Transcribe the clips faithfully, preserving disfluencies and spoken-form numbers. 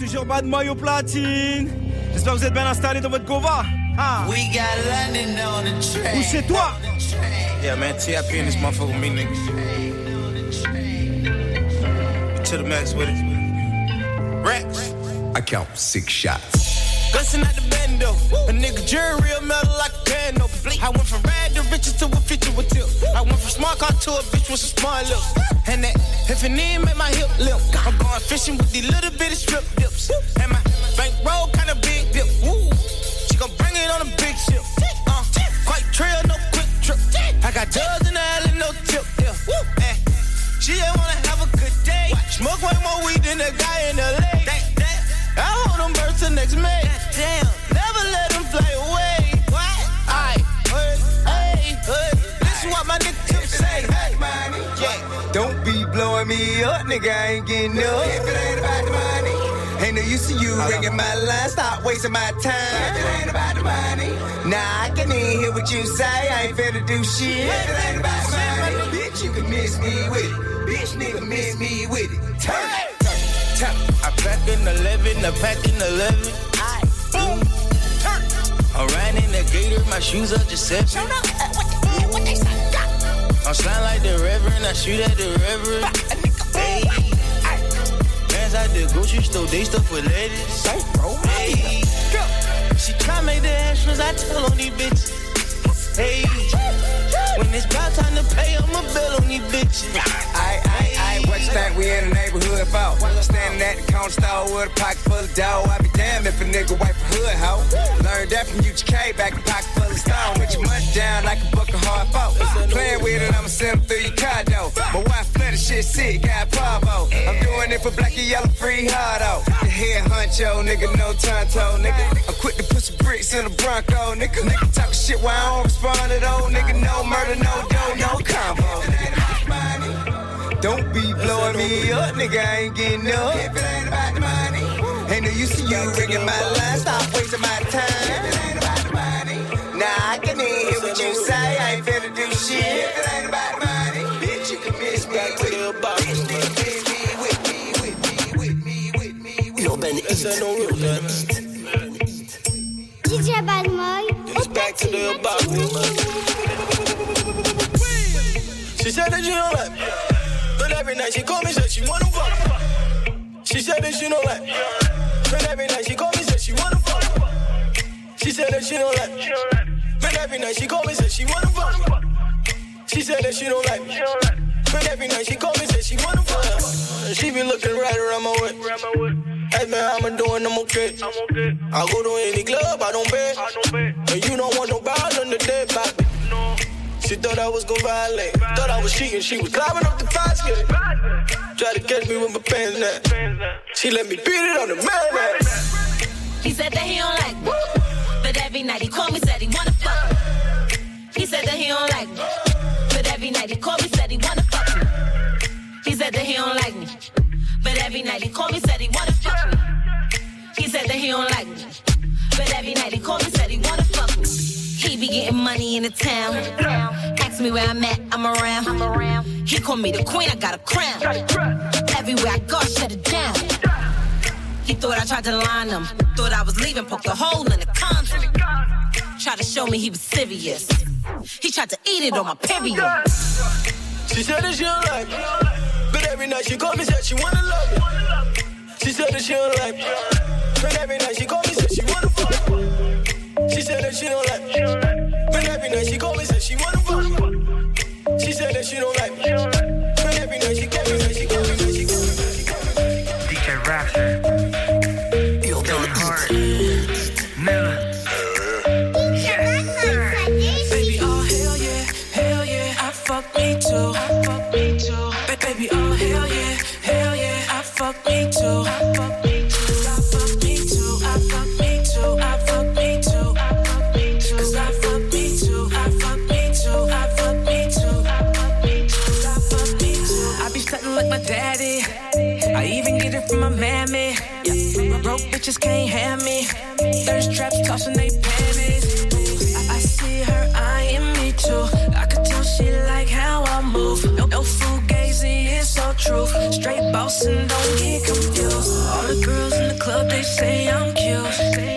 toujours bas de maillot platine. J'espère que vous êtes bien installés dans votre Gova. Ah. We got London on the train. Où c'est toi? Yeah man, T I P in this motherfucker with me niggas. To the max with it. Rex. I count six shots. Gussin' out the bando. A nigga jury real metal like a piano. I went from rad to riches to a future with tip. I went from smart car to a bitch with some smart lips. And that if it ain't make my hip limp. I'm going fishing with these little bitty strip dips. And my bank roll kinda big dip. Woo. She gon' bring it on a big ship. Uh, quite trail, no quick trip. I got drugs in the alley, no tip. Yeah. Woo. And she ain't wanna have a good day. Smoke way more weed than the guy in L A. That, that. I hold them birds till next May. Damn, never let them fly away. What? I heard, hey, heard. This is what my nigga tip say. Hey, money, yeah. Don't be blowing me up, nigga. I ain't getting up. If it ain't about the money. Ain't no use to you ringing my line, stop wasting my time. If it ain't about the money, nah, I can't even hear what you say. I ain't finna do shit. If it ain't about the money, bitch, you can miss me with it. Bitch, nigga, miss me with it. Turn, turn, turn. I pack an eleven, I pack an eleven. I boom, turn. I'm riding the gator, my shoes are deceptive. Show up, uh, what the fuck, what they say? I'm sliding like the reverend, I shoot at the reverend. Hey. At the grocery store, they stuff with ladies. Say, bro, hey, girl. She try make the extras, I tell on these bitches. Hey, when it's about time to pay, I'ma bill on these bitches. I, I, I, what you think we in the neighborhood for? Standing at the corner store with a pocket full of dough. I be damned if a nigga wipe a hood hoe. Learned that from U G K, back a pocket full of stone. With your money down, I can book a hard foe. Playing with it, I'ma send them through your condo. My wife flooded shit sick, got Pavo. I'm doing it for black and yellow, free hard out. The head honcho, nigga, no tonto, nigga. I'm quick to put some bricks in the Bronco, nigga. Nigga talking shit while I don't respond at all, nigga. No murder, no dough, no combo. Don't be blowing me up, nigga. I ain't getting up. If it ain't about the money, ain't no use to you ringing my line. Stop wasting my time. If it ain't about the money, nah, I can't even hear what you say. I ain't finna do shit. If it ain't about the money, bitch, you can miss me with it. Bitch, nigga, miss me with me, with me, with me, with me. Urban Heat, Urban Heat. D J Bad Boy, it's back to the about me. She said that you don't like me, but every night she call me, said she wanna fuck. She said that she don't like me, but every night she call me, said she wanna fuck. She said that she don't like me, but every night she call me, said she wanna fuck. She said that she don't like me, but every night she call me, said she wanna fuck. She be looking right around my way. Ask me how I'm doing, I'm okay. I'm okay. I go to any club, I don't bet. I don't bet. And you don't want no bond on the dead body. No. She thought I was gon' violate. violate. Thought I was cheating, she was climbing up the basket. Try to catch me with my pants down. She let me beat it on the man. He said that he don't like me, but every night he called me, said he wanna fuck. He said that he don't like me, but every night he called me, said he wanna fuck me. He said that he don't like me, but every night he called me, said he wanna fuck me. He said that he don't like me, but every night he called me, said he wanna fuck me. He be getting money in the town. Ask me where I'm at, I'm around. He called me the queen, I got a crown. Everywhere I go, shut it down. He thought I tried to line him. Thought I was leaving, poked a hole in the condom. Tried to show me he was serious. He tried to eat it on my period. She said that she don't like me, but every night she called me, said she wanna love me. She said that she don't like me, but every night she called me, said she wanna fuck me. She said that she don't like me, but every night she called me, said she wanna fuck me. She said that she don't like me, but every night she called me, said she called me, said she called me. D J Rapture, you'll go hard. Miller. Baby, oh hell yeah, hell yeah, I fuck me too, I fuck me too. Baby, oh hell yeah, hell yeah, I fuck me too, I fuck me too, I fuck me too, I fuck me too, I fuck me too, I fuck me too, 'cause I fuck me too, I fuck me too, I fuck me too, I fuck me too, I fuck me too. I be stuntin' like my daddy, I even get it from my mammy. Yeah, my broke bitches can't have me. Thirst traps tossin' they panties. I, I see her eyeing me too. I could tell she like how I move. No, no food. It's all truth, straight boss and don't get confused. All the girls in the club they say I'm cute. I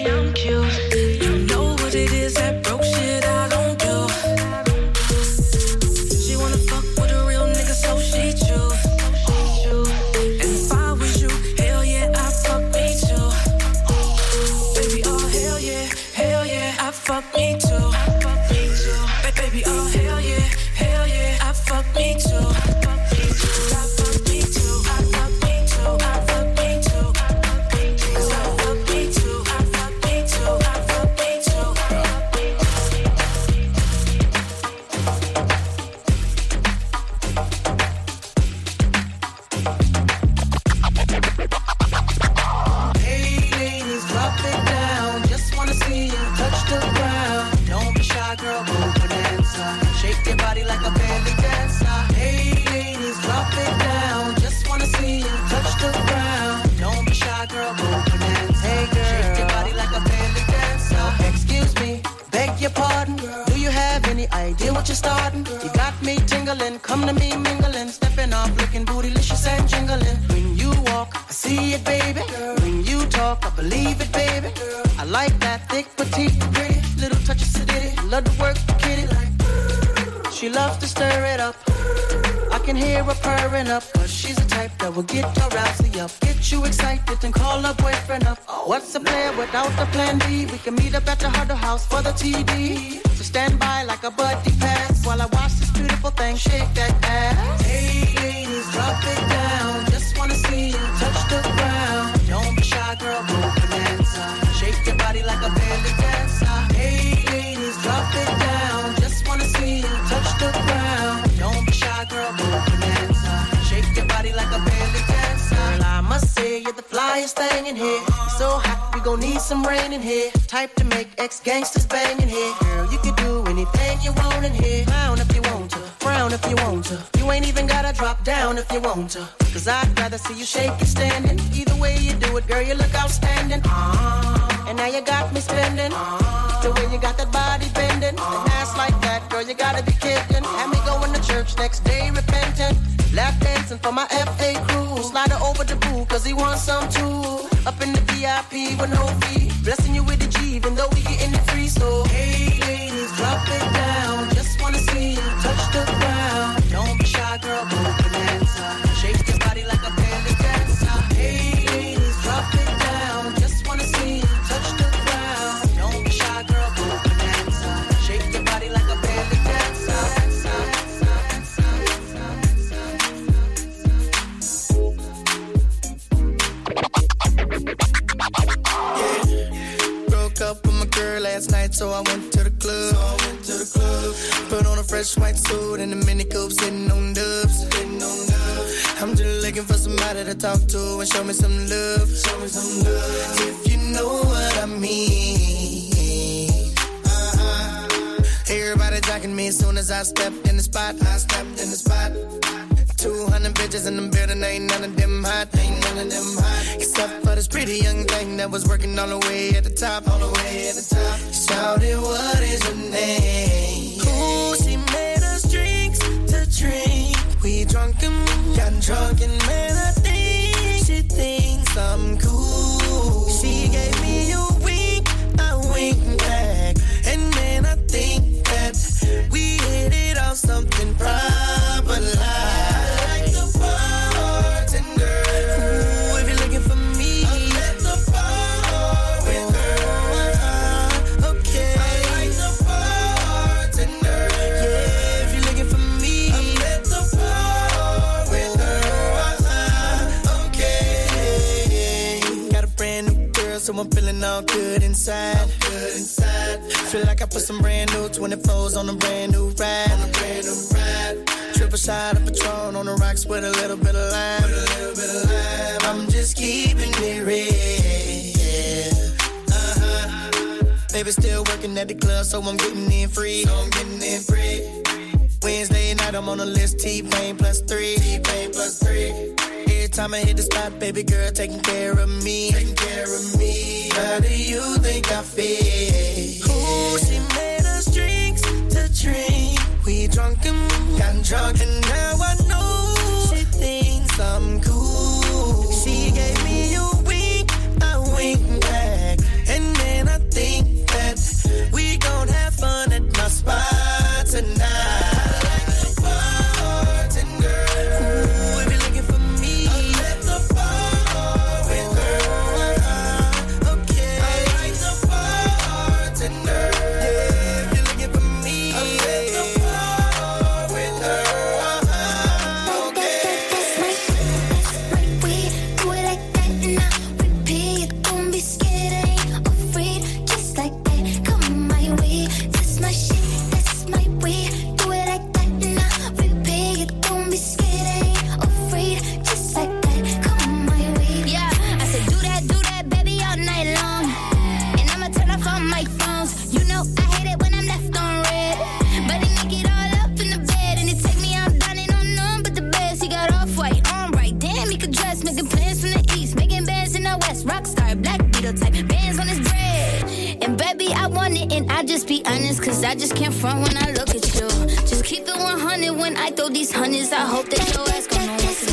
making plans from the east, making bands in the west, rockstar, Black Beatle type, bands on his bread. And baby, I want it, and I just be honest, cause I just can't front when I look at you. Just keep it one hundred when I throw these hundreds, I hope that your ass gon' know what to do.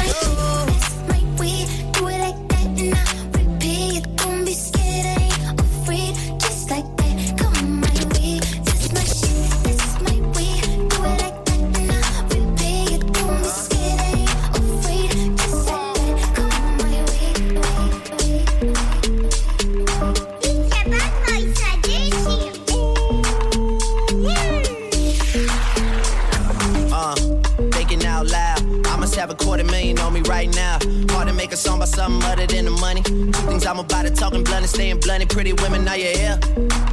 That's my way, do it like that, and I repeat, you gon' be scared, I ain't afraid, just like that, come my way, that's my shit, that's my way, do it like that, and I repeat, you gon' be scared, I ain't afraid, just like that, come my way, way, way. Il n'y a pas de moi, il sera déchiré. Uh, thinking out loud, I must have a quarter million on me right now. Make a song about something other than the money. Two things I'm about to talk and blunt and staying blunt. Pretty women, are you here?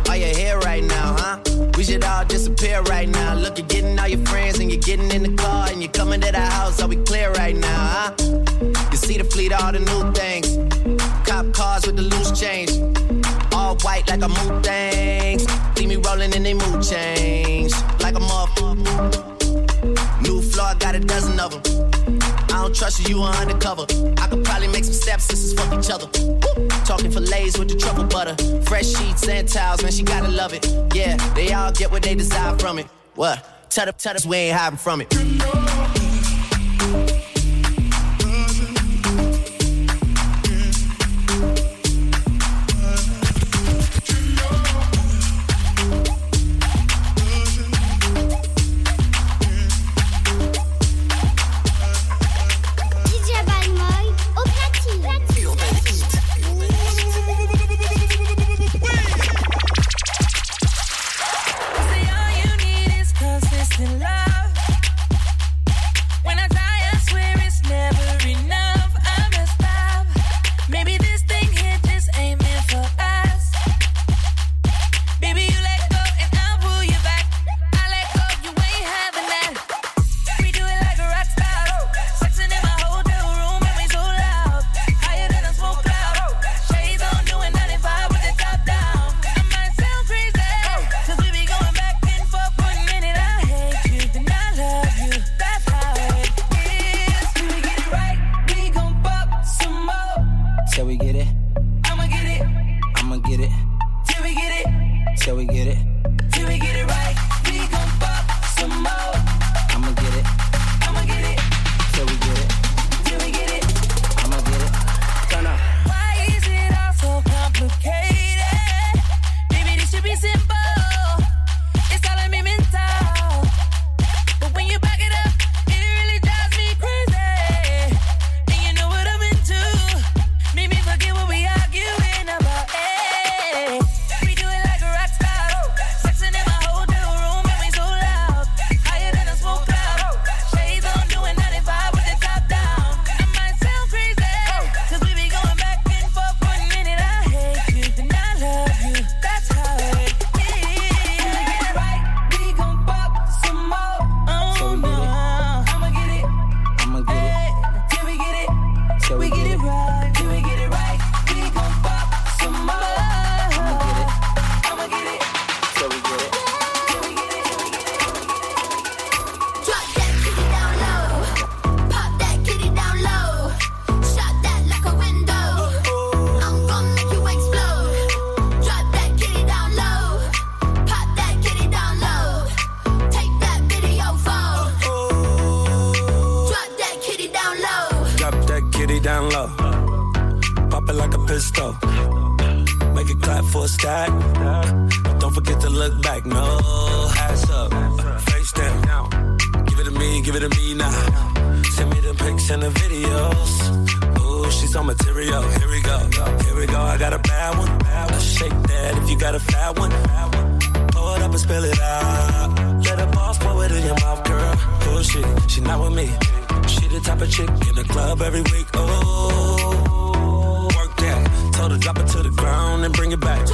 Are you here right now, huh? We should all disappear right now. Look, you're getting all your friends and you're getting in the car and you're coming to the house. Are we clear right now, huh? You see the fleet, all the new things. Cop cars with the loose change. All white like I move things. Leave me rolling in they mood change. Like a motherfucker. New floor, got a dozen of them. I don't trust you, you are undercover. I could probably make some step sisters fuck each other. Woo! Talking fillets with the truffle butter. Fresh sheets and towels, man, she gotta love it. Yeah, they all get what they desire from it. What? Tut up, tut up, we ain't hiding from it. Drop it to the ground and bring it back.